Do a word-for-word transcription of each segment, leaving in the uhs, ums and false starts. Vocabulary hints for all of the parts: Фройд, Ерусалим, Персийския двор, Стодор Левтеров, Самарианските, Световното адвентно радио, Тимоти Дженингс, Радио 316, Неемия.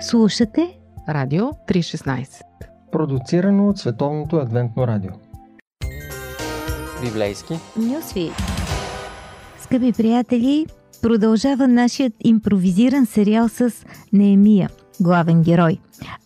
Слушате Радио три шестнайсет, продуцирано от Световното адвентно радио. Библейски Нюсви. Скъпи приятели, продължава нашият импровизиран сериал с Неемия, главен герой.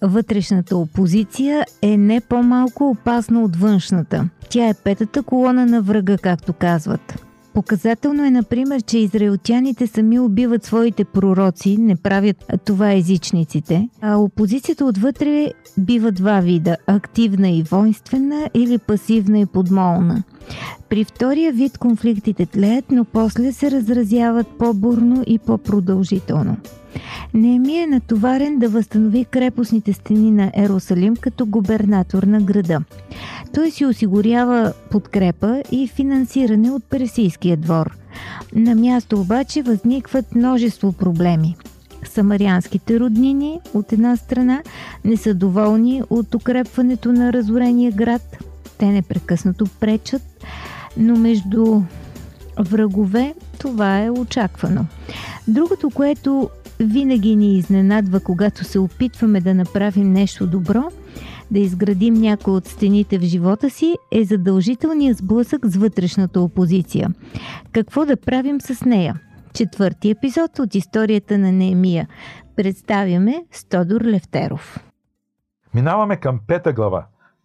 Вътрешната опозиция е не по-малко опасна от външната. Тя е петата колона на врага, както казват. Показателно е, например, че израелтяните сами убиват своите пророци, не правят това езичниците, а опозицията отвътре бива два вида – активна и воинствена или пасивна и подмолна. При втория вид конфликтите тлеят, но после се разразяват по-бурно и по-продължително. Неемия е натоварен да възстанови крепостните стени на Ерусалим като губернатор на града. Той си осигурява подкрепа и финансиране от Персийския двор. На място обаче възникват множество проблеми. Самарианските роднини, от една страна, не са доволни от укрепването на разорения град. Те непрекъснато пречат, но между врагове това е очаквано. Другото, което винаги ни изненадва, когато се опитваме да направим нещо добро, да изградим някои от стените в живота си, е задължителният сблъсък с вътрешната опозиция. Какво да правим с нея? Четвърти епизод от историята на Неемия. Представяме Стодор Левтеров. Минаваме към пета глава.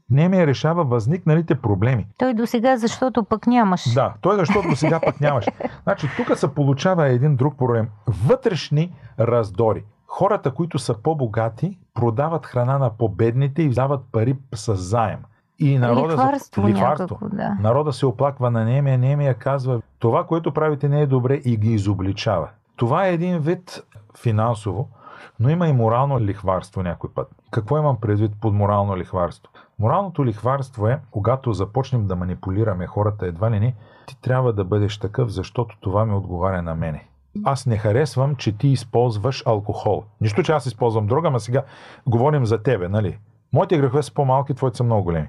Неемия решава възникналите проблеми. Той досега, защото пък нямаш. Да, той защото досега пък нямаш. Значи, тук се получава един друг проблем. Вътрешни раздори. Хората, които са по-богати, продават храна на по-бедните и дават пари с заем. И народа, лихварство, лихварство. Някакво, да. Народа се оплаква на Неемия. Неемия казва, това, което правите, не е добре, и ги изобличава. Това е един вид финансово, но има и морално лихварство някой път. Какво имам предвид под морално лихварство? Моралното лихварство е, когато започнем да манипулираме хората, едва ли не, ти трябва да бъдеш такъв, защото това ми отговаря на мене. Аз не харесвам, че ти използваш алкохол. Нищо, че аз използвам дрога, ама сега говорим за тебе, нали? Моите грехове са по-малки, твоите са много големи.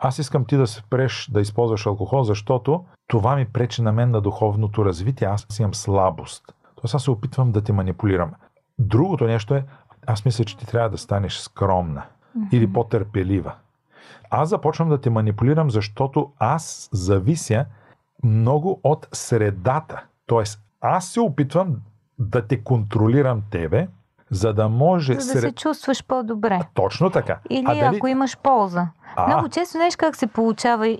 Аз искам ти да спреш да използваш алкохол, защото това ми пречи на мен на духовното развитие, аз имам слабост. Тоест аз се опитвам да те манипулирам. Другото нещо е, аз мисля, че ти трябва да станеш скромна или по-търпелива. Аз започвам да те манипулирам, защото аз завися много от средата. Тоест, аз се опитвам да те контролирам тебе, за да може... За да сред... се чувстваш по-добре. А, точно така. Или а, дали... ако имаш полза. А... Много често, знаеш как се получава?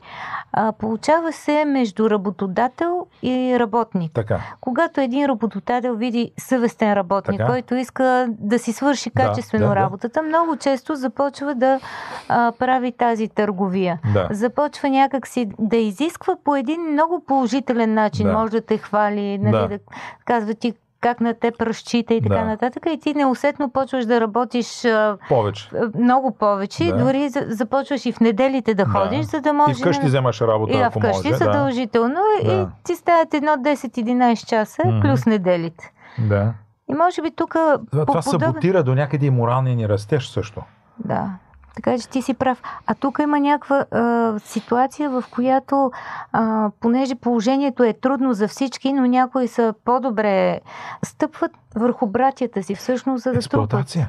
А, получава се между работодател и работник. Така. Когато един работодател види съвестен работник, така, който иска да си свърши качествено да, да, работата, да. Много често започва да а, прави тази търговия. Да. Започва някакси да изисква по един много положителен начин. Да. Може да те хвали, нали, да. да казва ти как на теб разчита и така да. нататък. И ти неусетно почваш да работиш повече. Много повече. Да. Дори започваш и в неделите да ходиш, да. за да можеш... И вкъщи вземаш работа, ако може. И вкъщи задължително. Да. И ти стават едно десет-единайсет часа, mm-hmm. плюс неделите. Да. И може би тук... Това по-подобен... саботира до някъде и моралния ни растеж също. Да. Така че ти си прав. А тук има някаква а, ситуация, в която, а, понеже положението е трудно за всички, но някои са по-добре, стъпват върху братята си всъщност, за да трупат. Експлоатация.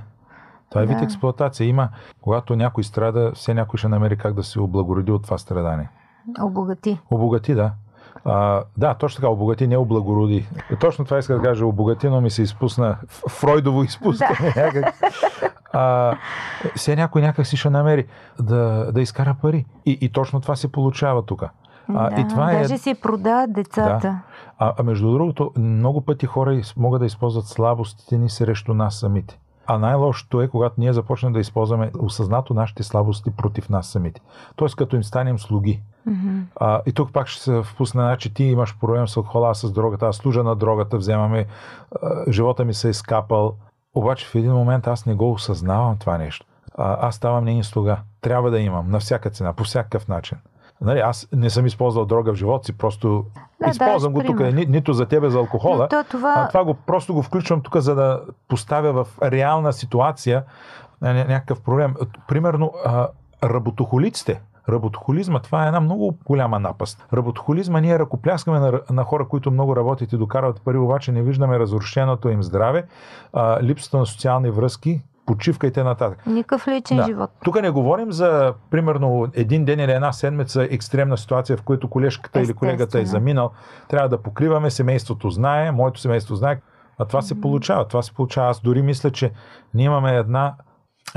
Това е вид да. експлоатация. Има, когато някой страда, все някой ще намери как да се облагороди от това страдание. Обогати. Обогати, да. А, да, точно така, обогати, не облагороди. Точно това иска да кажа, обогати, но ми се изпусна, Фройдово изпускане да. някак. А, сега някой някак си ще намери да, да изкара пари. И, и точно това се получава тук. А, да, и това даже е... си продават децата. Да. А, а между другото, много пъти хора могат да използват слабостите ни срещу нас самите. А най-лошото е, когато ние започнем да използваме осъзнато нашите слабости против нас самите. Тоест, като им станем слуги. Mm-hmm. А, и тук пак ще се впусне, че ти имаш проблем с алкохола, аз с дрогата, аз служа на дрогата, вземаме, а, живота ми се е изкапал. Обаче в един момент аз не го осъзнавам това нещо. А, аз ставам нейни слуга. Трябва да имам, на всяка цена, по всякакъв начин. Нали, аз не съм използвал дрога в живота си, просто да, използвам да, го тук, ни, нито за тебе, за алкохола, то, това... а това го, просто го включвам тук, за да поставя в реална ситуация някакъв проблем. Примерно, а, работохолиците. Работохолизма, това е една много голяма напаст. Работохолизма, ние ръкопляскаме на, на хора, които много работят и докарват пари, обаче не виждаме разрушеното им здраве, а, липсата на социални връзки, почивка и т.н. Никакъв личен да. живот. Тук не говорим за, примерно, един ден или една седмица екстремна ситуация, в която колежката или колегата е заминал. Трябва да покриваме, семейството знае, моето семейство знае. А това се получава. Това се получава. Аз дори мисля, че ние имаме една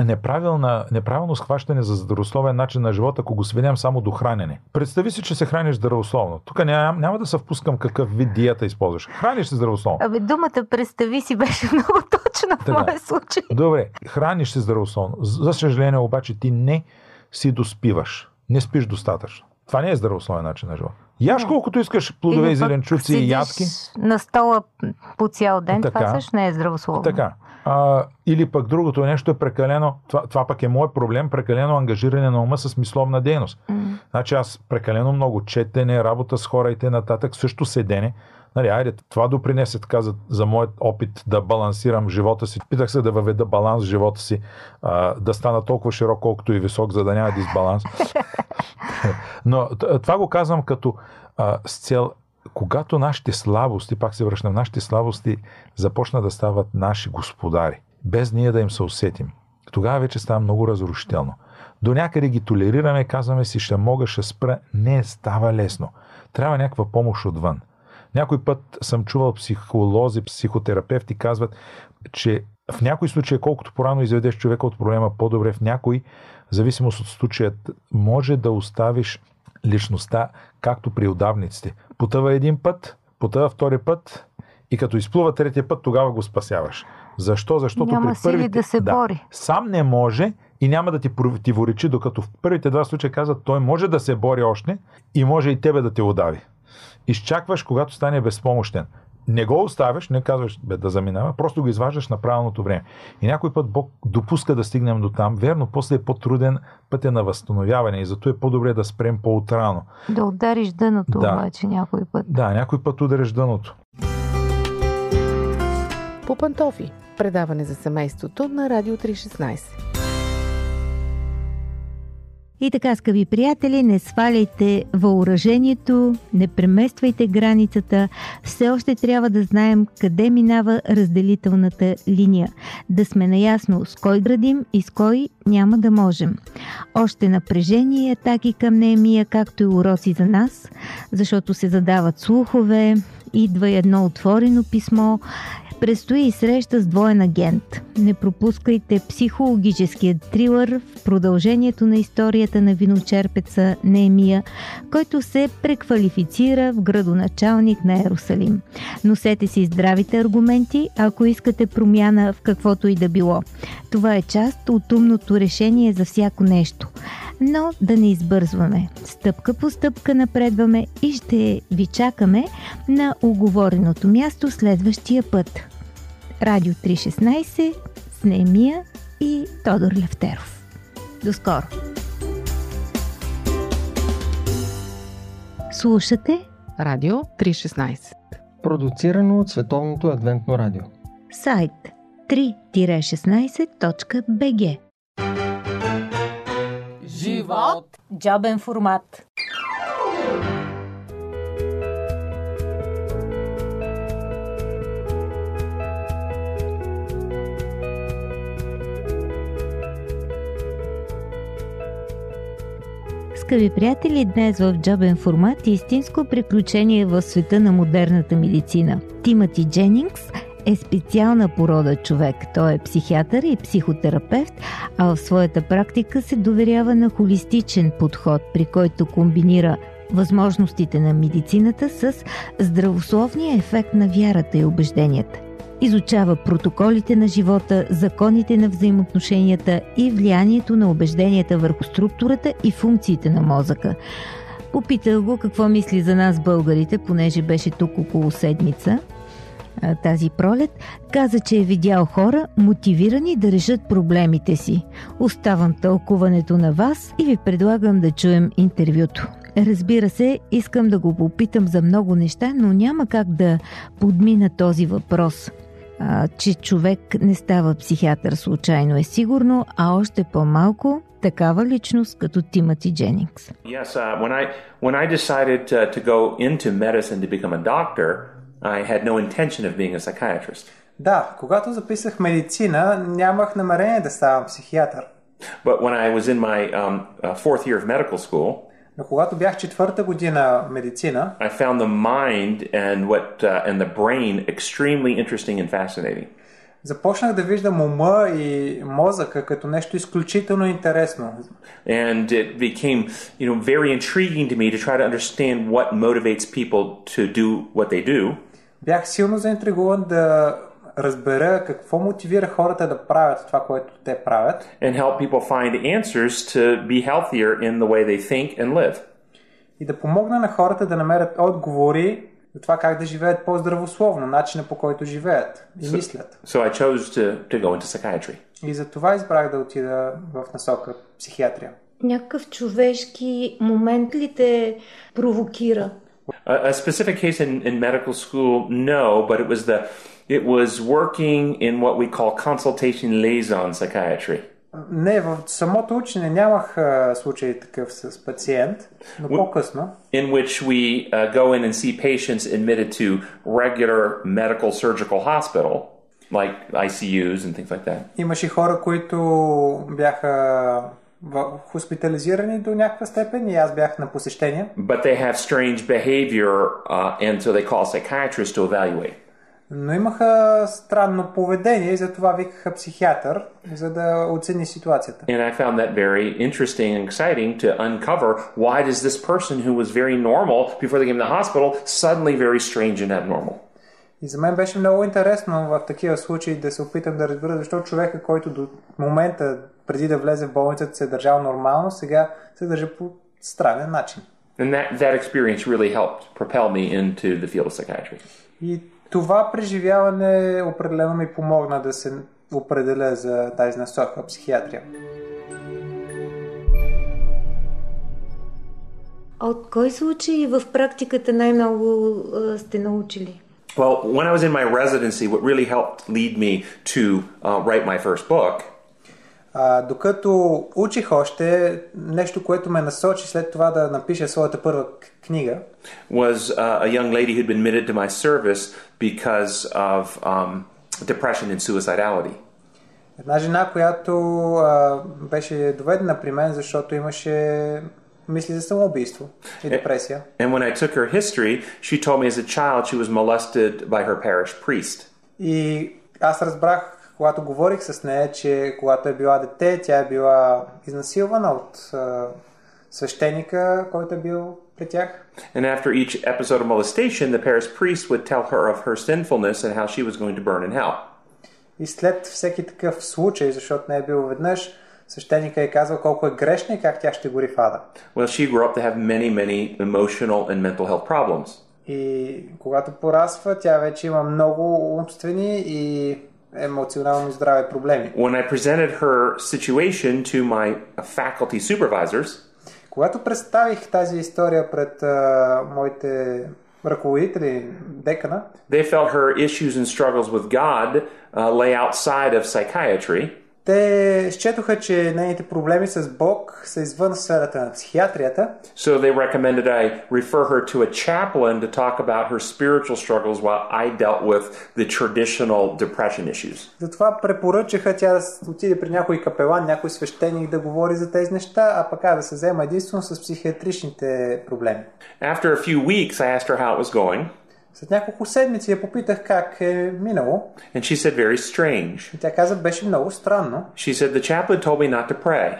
неправилна, неправилно схващане за здравословен начин на живота, ако го сведем само до хранене. Представи си, че се храниш здравословно. Тук няма, няма да се впускам какъв вид диета използваш. Храниш се здравословно. Абе, думата представи си беше много точна в моя случай. Добре, храниш се здравословно. За съжаление обаче ти не си доспиваш. Не спиш достатъчно. Това не е здравословен начин на живота. Яш колкото искаш плодове и зеленчуци и ядки. На стола по цял ден, така, това също не е здравословно. Така. А, или пък другото нещо е прекалено, това, това пък е мой проблем, прекалено ангажиране на ума с мисловна дейност. Mm. Значи аз прекалено много четене, работа с хора и т.н. също седене. Нали, айде, това допринесе така за, за моят опит да балансирам живота си. Питах се да въведа баланс в живота си, а, да стана толкова широк, колкото и висок, за да няма дисбаланс. Но това го казвам като а, с цел, когато нашите слабости, пак се връщам, нашите слабости започна да стават наши господари, без ние да им се усетим. Тогава вече става много разрушително. До някъде ги толерираме, казваме си, ще мога, ще спра. Не става лесно. Трябва някаква помощ отвън. Някой път съм чувал психолози, психотерапевти казват, че в някой случай, колкото по-рано изведеш човека от проблема, по-добре. В някой, в зависимост от случаят, може да оставиш личността, както при удавниците. Потъва един път, потъва втори път и като изплува третия път, тогава го спасяваш. Защо? Защото няма при сили първите... да се да, бори. Сам не може и няма да ти противоречи, докато в първите два случая казват, той може да се бори още и може и тебе да те удави. Изчакваш, когато стане безпомощен. Не го оставяш, не казваш бе, да заминава, просто го изваждаш на правилното време. И някой път Бог допуска да стигнем до там. Верно, после е по-труден път е на възстановяване и зато е по-добре да спрем по-утрано. Да удариш дъното да. обаче някой път. Да, някой път удариш дъното. По пантофи. Предаване за семейството на Радио три шестнайсет. И така, скъпи приятели, не сваляйте въоръжението, не премествайте границата. Все още трябва да знаем къде минава разделителната линия. Да сме наясно с кой градим и с кой няма да можем. Още напрежение и атаки към Неемия, както и уроци за нас, защото се задават слухове, идва едно отворено писмо. Предстои и среща с двоен агент. Не пропускайте психологическия трилър в продължението на историята на виночерпеца Неемия, който се преквалифицира в градоначалник на Ерусалим. Носете си здравите аргументи, ако искате промяна в каквото и да било. Това е част от умното решение за всяко нещо. Но да не избързваме. Стъпка по стъпка напредваме и ще ви чакаме на уговореното място следващия път. Радио три шестнайсет с Неемия и Тодор Левтеров. До скоро! Слушате Радио три шестнайсет. Продуцирано от Световното адвентно радио. Сайт три шестнайсет точка бе же. Живот! Джобен формат. Скъпи приятели, днес в джобен формат е истинско приключение в света на модерната медицина. Тимоти Дженингс е специална порода човек. Той е психиатър и психотерапевт, а в своята практика се доверява на холистичен подход, при който комбинира възможностите на медицината с здравословния ефект на вярата и убежденията. Изучава протоколите на живота, законите на взаимоотношенията и влиянието на убежденията върху структурата и функциите на мозъка. Попитах го какво мисли за нас българите, понеже беше тук около седмица тази пролет. Каза, че е видял хора, мотивирани да решат проблемите си. Оставам тълкуването на вас и ви предлагам да чуем интервюто. Разбира се, искам да го попитам за много неща, но няма как да подмина този въпрос, а, че човек не става психиатър случайно е сигурно, а още по-малко такава личност като Тимоти Дженингс. Yes, uh, when I when I decided to go into medicine to become a doctor, I had no intention of being a psychiatrist. Да, когато записах медицина, нямах намерение да ставам психиатър. But when I was in my um, fourth year of medical school, но когато бях четвърта година медицина, I found the mind and what uh, and the brain extremely interesting and fascinating. Започнах да виждам ума и мозъка като нещо изключително интересно. And it became, you know, very intriguing to me to try to understand what motivates people to do what they do. Бях силно заинтригуван да разбера какво мотивира хората да правят това, което те правят. And help people find answers to be healthier in the way they think and live. И да помогна на хората да намерят отговори за това как да живеят по-здравословно, начина по който живеят и so, мислят. So I chose to, to go into psychiatry. И за това избрах да отида в насока психиатрия. Някакъв човешки момент ли те провокира? A specific case in, in medical school, no, but it was the it was working in what we call consultation liaison psychiatry. Не, в самото учене нямах uh, случай такъв с пациент, но по-късно. In which we uh, go in and see patients admitted to regular medical surgical hospital, like I C Us and things like that. Имаше хора, които бяха хоспитализирани до някаква степен и аз бях на посещение. But they have strange behavior uh, and so they call psychiatrists to evaluate. Но имаха странно поведение и затова викаха психиатър, за да оцени ситуацията. And I found that very interesting and exciting to uncover why does this person who was very normal before they came to the hospital suddenly very strange and abnormal. И за мен беше много интересно в такива случаи да се опитам да разбера защо човека, който до момента преди да влезе в болницата се държал нормално, сега се държа по странен начин. And that, that experience really helped propel me into the field of psychiatry. И това преживяване определено ми помогна да се определя за тази насока психиатрия. От кой случай в практиката най-много сте научили? Well, when I was in my residency, what really helped lead me to uh, write my first book. А, докато учих още, нещо, което ме насочи след това да напиша своята първа книга, was uh, a young lady who'd been admitted to my service because of um, depression and suicidality. Една жена, която uh, беше доведена при мен, защото имаше мисли за самоубийство и депресия. And, and when I took her history, she told me as a child she was molested by her parish priest. И аз разбрах, когато говорих с нея, че когато е била дете, тя е била изнасилвана от uh, свещеника, който е бил при тях. And after each episode of molestation, the parish priest would tell her of her sinfulness and how she was going to burn in hell. И след всеки такъв случай, защото не е бил веднъж, свещеника е казал колко е грешна и как тя ще гори в ада. Well, she grew up to have many, many emotional and mental health problems. И когато порасва, тя вече има много умствени и емоционално здраве проблеми. When I presented her situation to my faculty supervisors, когато представих тази история пред uh, моите ръководители, декана, they felt her issues and struggles with God uh, lay outside of psychiatry. Те счетоха, че нейните проблеми с Бог са извън сферата на психиатрията. So they recommended I refer her to a chaplain to talk about her spiritual struggles while I dealt with the traditional depression issues. Затова препоръчаха тя да отиде при някой капелан, някой свещеник да говори за тези неща, а пък да се заема единствено с психиатричните проблеми. After a few weeks I asked her how it was going. След няколко седмици я попитах как е минало. And she said very strange. И тя каза, беше много странно. She said the chaplain told me not to pray.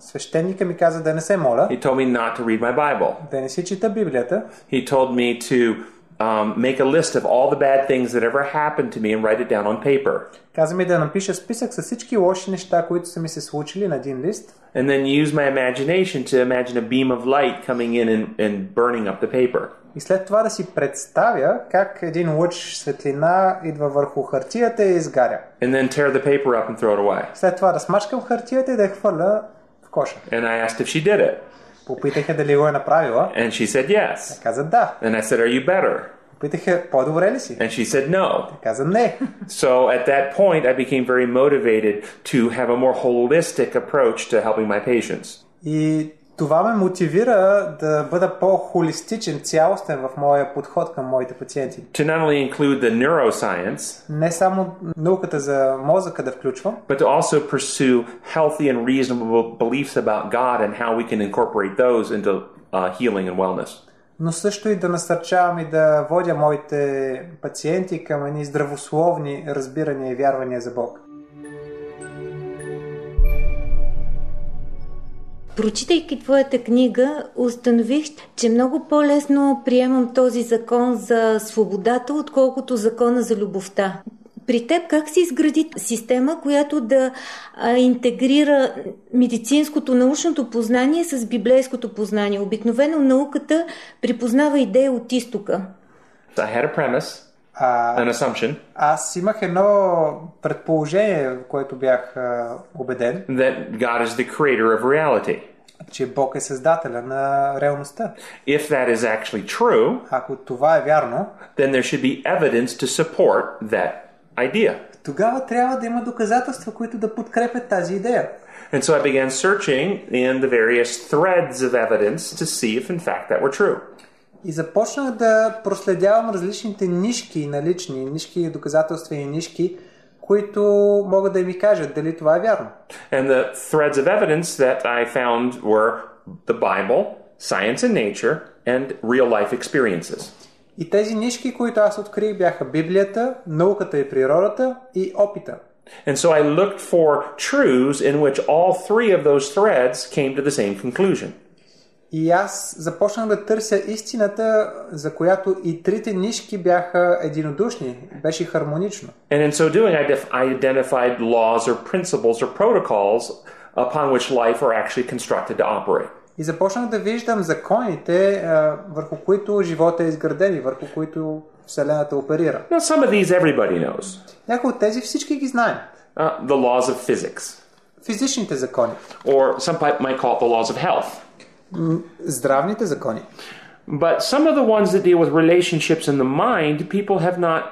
Свещеника ми каза да не се моля. He told me not to read my Bible. Да не си чета Библията. He told me to um, make a list of all the bad things that ever happened to me and write it down on paper. Каза ми да напиша списък с всички лоши неща, които са ми се случили на един лист. And then use my imagination to imagine a beam of light coming in and, and burning up the paper. И след това да си представя как един лъч светлина идва върху хартията и изгаря. And then tear the paper up and throw it away. След това да смачкам хартията и да я хвърля в коша. And I asked if she did it. Попитах я дали го е направила. And she said yes. Тя каза да. And I said, are you better? Попитах я, по-добре ли си? And she said no. Тя каза не. So at that point I became very motivated to have a more holistic approach to helping my patients. И това ме мотивира да бъда по-холистичен, цялостен в моя подход към моите пациенти. To not only include the neuroscience, не само науката за мозъка да включвам, but to also pursue healthy and reasonable beliefs about God and how we can incorporate those into uh, healing and wellness. Но също и да насърчавам и да водя моите пациенти към едни здравословни разбирания и вярвания за Бог. Прочитайки твоята книга, установих, че много по-лесно приемам този закон за свободата, отколкото закона за любовта. При теб как се изгради система, която да интегрира медицинското, научното познание с библейското познание? Обикновено науката припознава идея от изтока. I had a premise, an assumption. Аз имах едно предположение, в което бях а, убеден. That God is the creator of reality. Че Бог е създателя на реалността. If that is actually true, ако това е вярно, then there should be evidence to support that idea. Тогава трябва да има доказателства, които да подкрепят тази идея. And so I began searching in the various threads of evidence to see if in fact that were true. И започнах да проследявам различните нишки налични, нишки доказателствени нишки, които могат да ми кажат дали това е вярно. And the threads of evidence that I found were the Bible, science and nature and real life experiences. И тези нишки, които аз открих, бяха Библията, науката и природата и опита. And so I looked for truths in which all three of those threads came to the same conclusion. И аз започнах да търся истината, за която и трите нишки бяха единодушни, беше хармонично. And in so doing I identified laws or principles or protocols upon which life are actually constructed to operate. И започнах да виждам законите, върху които живота е изграден и върху които Вселената оперира. Now some of these everybody knows. Някои от тези всички ги знаем. Uh, the laws of physics. Физичните закони. Or some might call it the laws of health. Здравните закони. But some of the ones that deal with relationships in the mind, people have not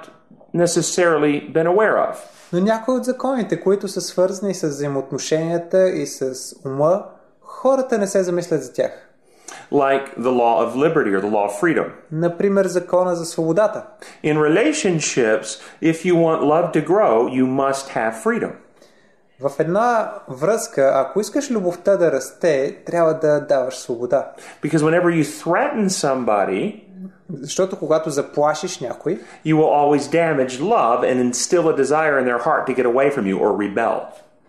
necessarily been aware of. Но някои от законите, които са свързани с взаимоотношенията и с ума, хората не се замислят за тях. Like the law of liberty or the law of freedom. Например, закона за свободата. In relationships, if you want love to grow, you must have freedom. В една връзка, ако искаш любовта да расте, трябва да даваш свобода. Because whenever you threaten somebody, защото когато заплашиш някой, you will always damage love and instill a desire in their heart to get away from you or rebel.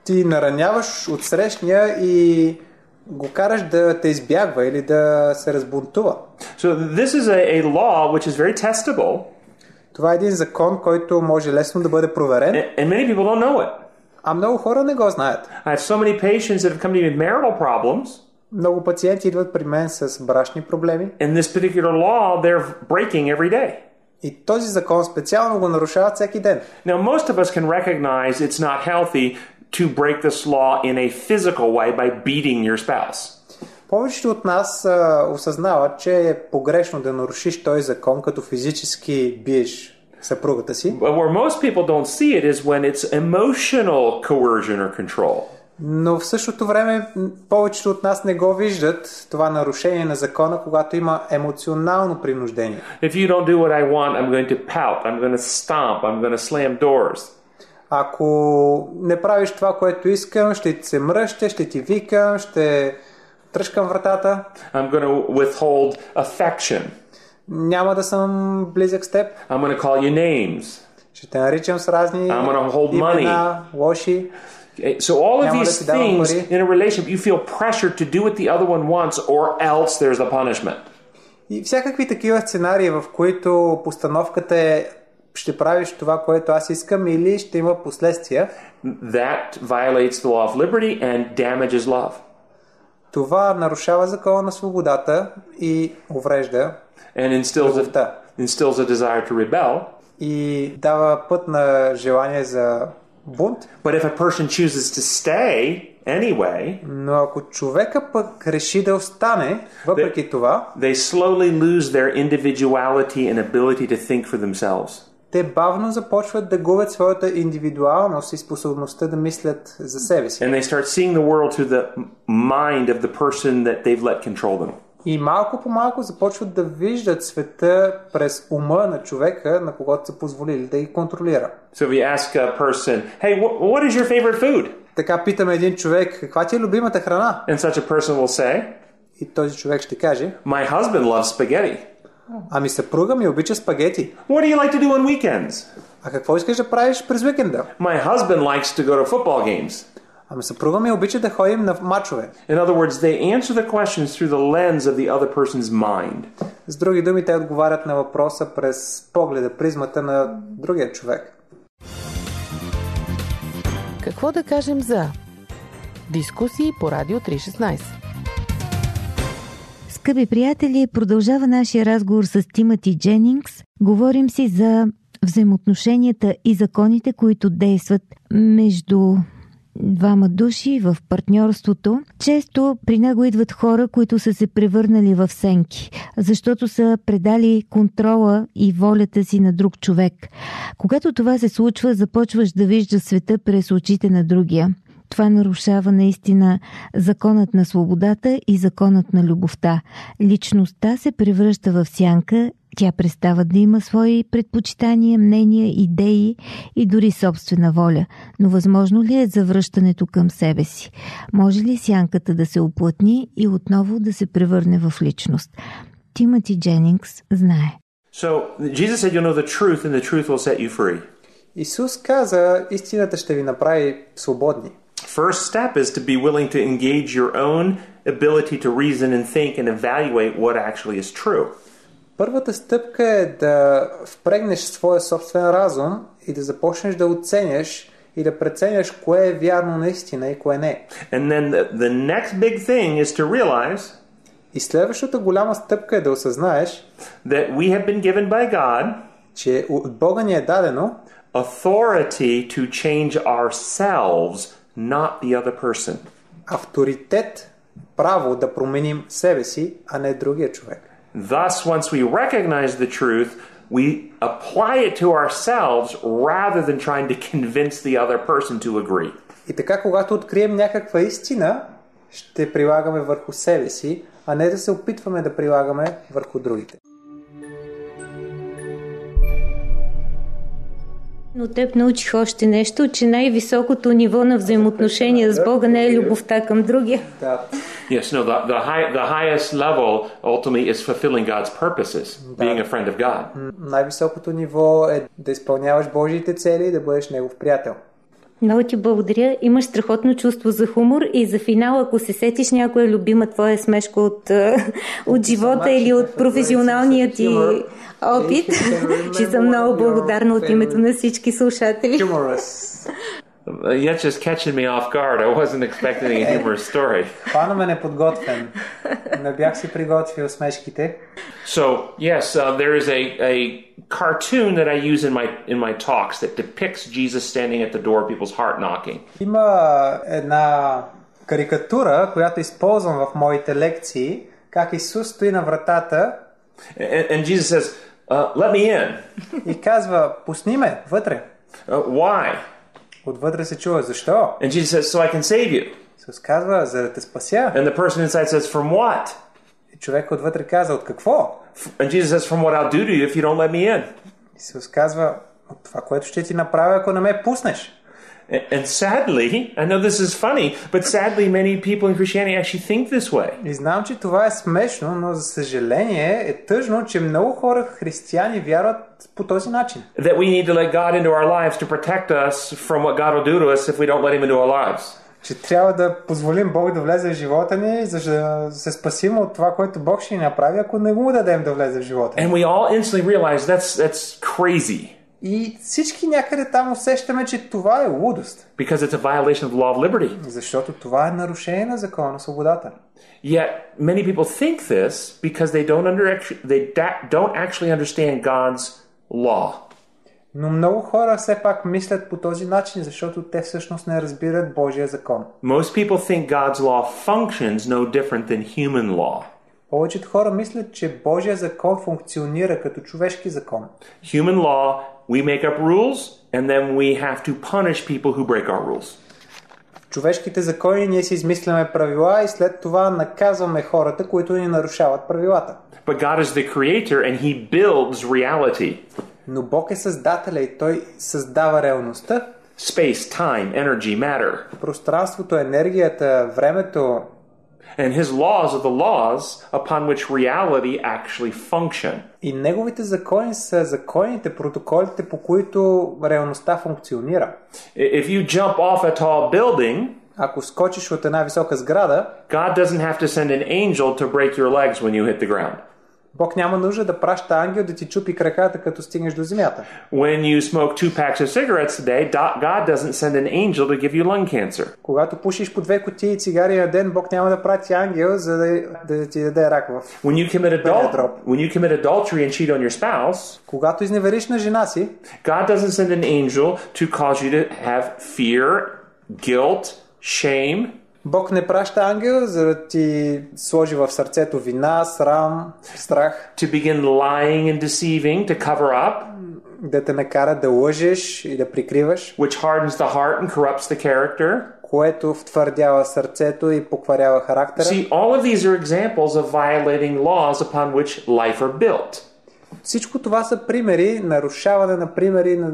Ти нараняваш отсрещния и го караш да те избягва или да се разбунтува. So this is a, a law which is very testable. Това е един закон, който може лесно да бъде проверен. And, and many people don't know it. А много хора не го знаят. I have so many patients that have come to me with marital problems. Много пациенти идват при мен с брачни проблеми. And this particular law they're breaking every day. И този закон специално го нарушават всеки ден. Now most of us can recognize it's not healthy to break this law in a physical way by beating your spouse. Повечето от нас а, осъзнават, че е погрешно да нарушиш този закон, като физически биеш съпругата си. But where most people don't see it is when it's emotional coercion or control. Но в същото време повечето от нас не го виждат това нарушение на закона, когато има емоционално принуждение. If you don't do what I want, I'm going to pout, I'm going to stomp, I'm going to slam doors. Ако не правиш това, което искам, ще ти се мръща, ще ти викам, ще тръшкам вратата. I'm going to withhold affection. Няма да съм близък с теб. I'm going to call you names. Ще те наричам с разни I'm going to hold имена, money. Лоши. Okay. So all of Няма these да things in a relationship you feel pressure to do what the other one wants or else there's the punishment. И всякакви такива сценарии, в които постановката е ще правиш това, което аз искам или ще има последствия. That violates the law of liberty and damages love. Това нарушава закона на свободата и уврежда. And instills a, instills a desire to rebel. И дава път на желание за бунт. But if a person chooses to stay anyway, но ако човека пък реши да остане, въпреки they, това, they slowly lose their individuality and ability to think for themselves. те бавно започват да губят своята индивидуалност и способността да мислят за себе си. And they start seeing the world through the mind of the person that they've let control them. И малко по малко започват да виждат света през ума на човека, на когото са позволили да ги контролира. So we ask a person, "Hey, what is your favorite food?" Така питаме един човек, каква ти е любимата храна? And such a person will say, и този човек ще каже, "My husband loves spaghetti." Ами съпруга ми обича спагети. What do you like to do on weekends? А какво искаш да правиш през уикенда? My husband likes to go to football games. Ами съпруга ми обича да ходим на мачове. In other words, they answer the questions through the lens of the other person's mind. С други думи, те отговарят на въпроса през погледа, призмата на другия човек. Какво да кажем за дискусии по Радио три шестнайсет? Скъпи приятели, продължава нашия разговор с Тимоти Дженингс. Говорим си за взаимоотношенията и законите, които действат между двама души в партньорството. Често при него идват хора, които са се превърнали в сенки, защото са предали контрола и волята си на друг човек. Когато това се случва, започваш да виждаш света през очите на другия. Това нарушава наистина законът на свободата и законът на любовта. Личността се превръща в сянка, тя престава да има свои предпочитания, мнения, идеи и дори собствена воля. Но възможно ли е завръщането към себе си? Може ли сянката да се уплътни и отново да се превърне в личност? Тимоти Дженингс знае. So, Jesus said, "You'll know the truth, and the truth will set you free." Исус каза, истината ще ви направи свободни. First step is to be willing to engage your own ability to reason and think and evaluate what actually is true. Първата стъпка е да впрегнеш своя собствен разум и да започнеш да оценяш и да преценяш кое е вярно наистина и кое не. And then the, the next big thing is to realize, и следващата голяма стъпка е да осъзнаеш, that we have been given by God, че от Бога ни е дадено authority to change ourselves, not the other person. Авторитет, право да променим себе си, а не другия човек. Thus, once we recognize the truth, we apply it to ourselves rather than trying to convince the other person to agree. И така, когато открием някаква истина, ще прилагаме върху себе си, а не да се опитваме да прилагаме върху другите. Но теб научих още нещо, че най-високото ниво на взаимоотношения с Бога не е любовта към другия. Yes, no, the, the, high, the highest level ultimately is fulfilling God's purposes, being a friend of God. Най-високото ниво е да изпълняваш Божиите цели и да бъдеш Негов приятел. Много ти благодаря. Имаш страхотно чувство за хумор и за финал, ако се сетиш някоя любима твоя смешка от, от живота или от професионалния ти опит, ще съм много благодарна от името на всички слушатели. You're just catching me off guard. I wasn't expecting a humorous story. Хвана ме неподготвен. Не бях си приготвил смешките. So, yes, uh, there is a, a cartoon that I use in my in my talks that depicts Jesus standing at the door of people's heart knocking. Има една карикатура, която използвам в моите лекции, как Исус стои на вратата. And, and Jesus says, uh, "Let me in." И казва, "Пусни ме вътре." Uh, why? Отвътре се чува, защо? And Jesus says, "So I can save you." Исус казва, за да те спася. And the person inside says, "From what?" И човек отвътре казва, от какво? And Jesus says, "From what I'll do to you if you don't let me in." Исус казва, от това, което ще ти направя, ако не ме пуснеш. And sadly, I know this is funny, but sadly many people in Christianity actually think this way. И знам, че това е смешно, но за съжаление е тъжно, че много хора християни вярват по този начин. That we need to let God into our lives to protect us from what God will do to us if we don't let him into our lives. Че трябва да позволим Бог да влезе в живота ни, за да се спасим от това, което Бог ще ни направи, ако не му дадем да влезе в живота ни. And we all instantly realize that's that's crazy. И всички някъде там усещаме, че това е лудост. Because it's a violation of the law of liberty. Защото това е нарушение на закона на свободата. Yet many people think this because they don't under they don't actually understand God's law. Но много хора все пак мислят по този начин, защото те всъщност не разбират Божия закон. Most people think God's law functions no different than human law. Повечето хора мислят, че Божия закон функционира като човешки закон. Human law, we make up rules and then we have to punish people who break our rules. Човешките закони, ние си измисляме правила и след това наказваме хората, които ни нарушават правилата. But God is the creator and he builds reality. Но Бог е създателя и той създава реалността. Space, time, energy, matter. Пространството, енергията, времето. And his laws are the laws upon which reality actually function. И неговите закони са законите, протоколите, по които реалността функционира. If you jump off a tall building, ако скочиш от една висока сграда, God doesn't have to send an angel to break your legs when you hit the ground. Бог няма нужда да праща ангел да ти чупи краката като стигнеш до земята. When you smoke two packs of cigarettes a day, God doesn't send an angel to give you lung cancer. Когато пушиш по две кутии цигари на ден, Бог няма да прати ангел за да, да ти даде рак в. When you commit adultery, when you commit adultery and cheat on your spouse, когато изневериш на жена си, God doesn't send an angel to cause you to have fear, guilt, shame. Бог не праща ангел, за да ти сложи в сърцето вина, срам, страх. To begin lying and deceiving, to cover up. Да те накара да лъжеш и да прикриваш. Which hardens the heart and corrupts the character. Което втвърдява сърцето и покварява характера. See, all of these are examples of violating laws upon which life are built. Всичко това са примери, нарушаване на примери на,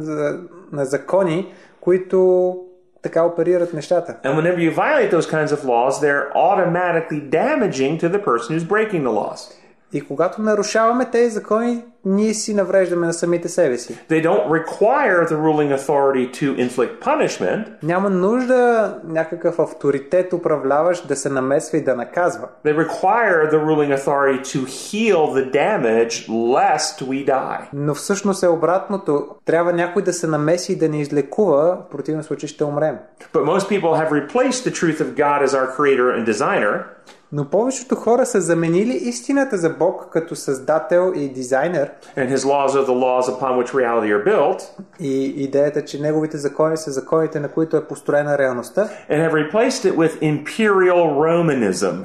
на закони, които така оперират нещата. And whenever you violate those kinds of laws, they're automatically damaging to the person who's breaking the laws. И когато нарушаваме тези закони, ние си навреждаме на самите себе си. They don't require the ruling authority to inflict punishment. Няма нужда някакъв авторитет управляващ да се намесва и да наказва. They require the ruling authority to heal the damage lest we die. Но всъщност е обратното. Трябва някой да се намеси и да ни излекува, в противен случай ще умрем. But most people have replaced the truth of God as our creator and designer. Но повечето хора са заменили истината за Бог като създател и дизайнер. And his laws are the laws upon which reality are built. И идеята, че неговите закони са законите, на които е построена реалността. And have replaced it with imperial Romanism.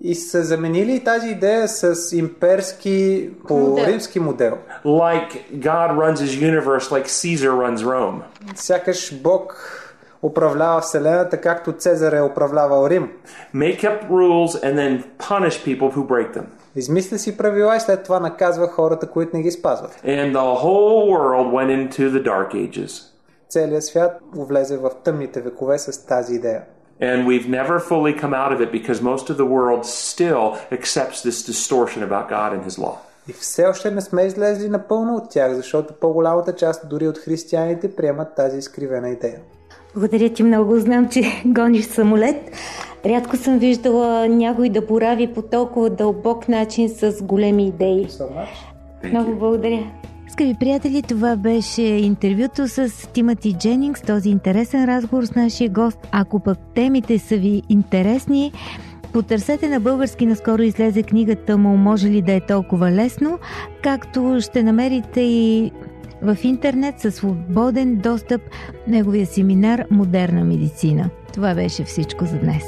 И са заменили тази идея с имперски по римски модел. Like God runs his universe like Caesar runs Rome. Сякаш Бог управлява вселената, както Цезар е управлявал Рим. Make up rules and then punish people who break them. Измисля си правила и след това наказва хората, които не ги спазват. And the whole world went into the dark ages. Целият свят влезе в тъмните векове с тази идея. And we've never fully come out of it because most of the world still accepts this distortion about God and his law. И все още не сме излезли напълно от тях, защото по-голямата част дори от християните приемат тази изкривена идея. Благодаря ти много. Знам, че гониш самолет. Рядко съм виждала някой да борави по толкова дълбок начин с големи идеи. Много благодаря. Скъпи приятели, това беше интервюто с Тимоти Дженингс, този интересен разговор с нашия гост. Ако пък темите са ви интересни, потърсете на български, наскоро излезе книгата му "Може ли да е толкова лесно?", както ще намерите и в интернет със свободен достъп неговия семинар "Модерна медицина". Това беше всичко за днес.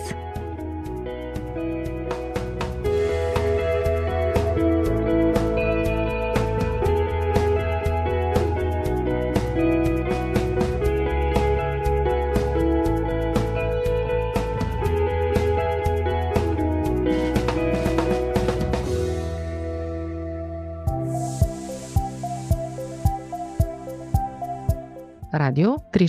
Радио три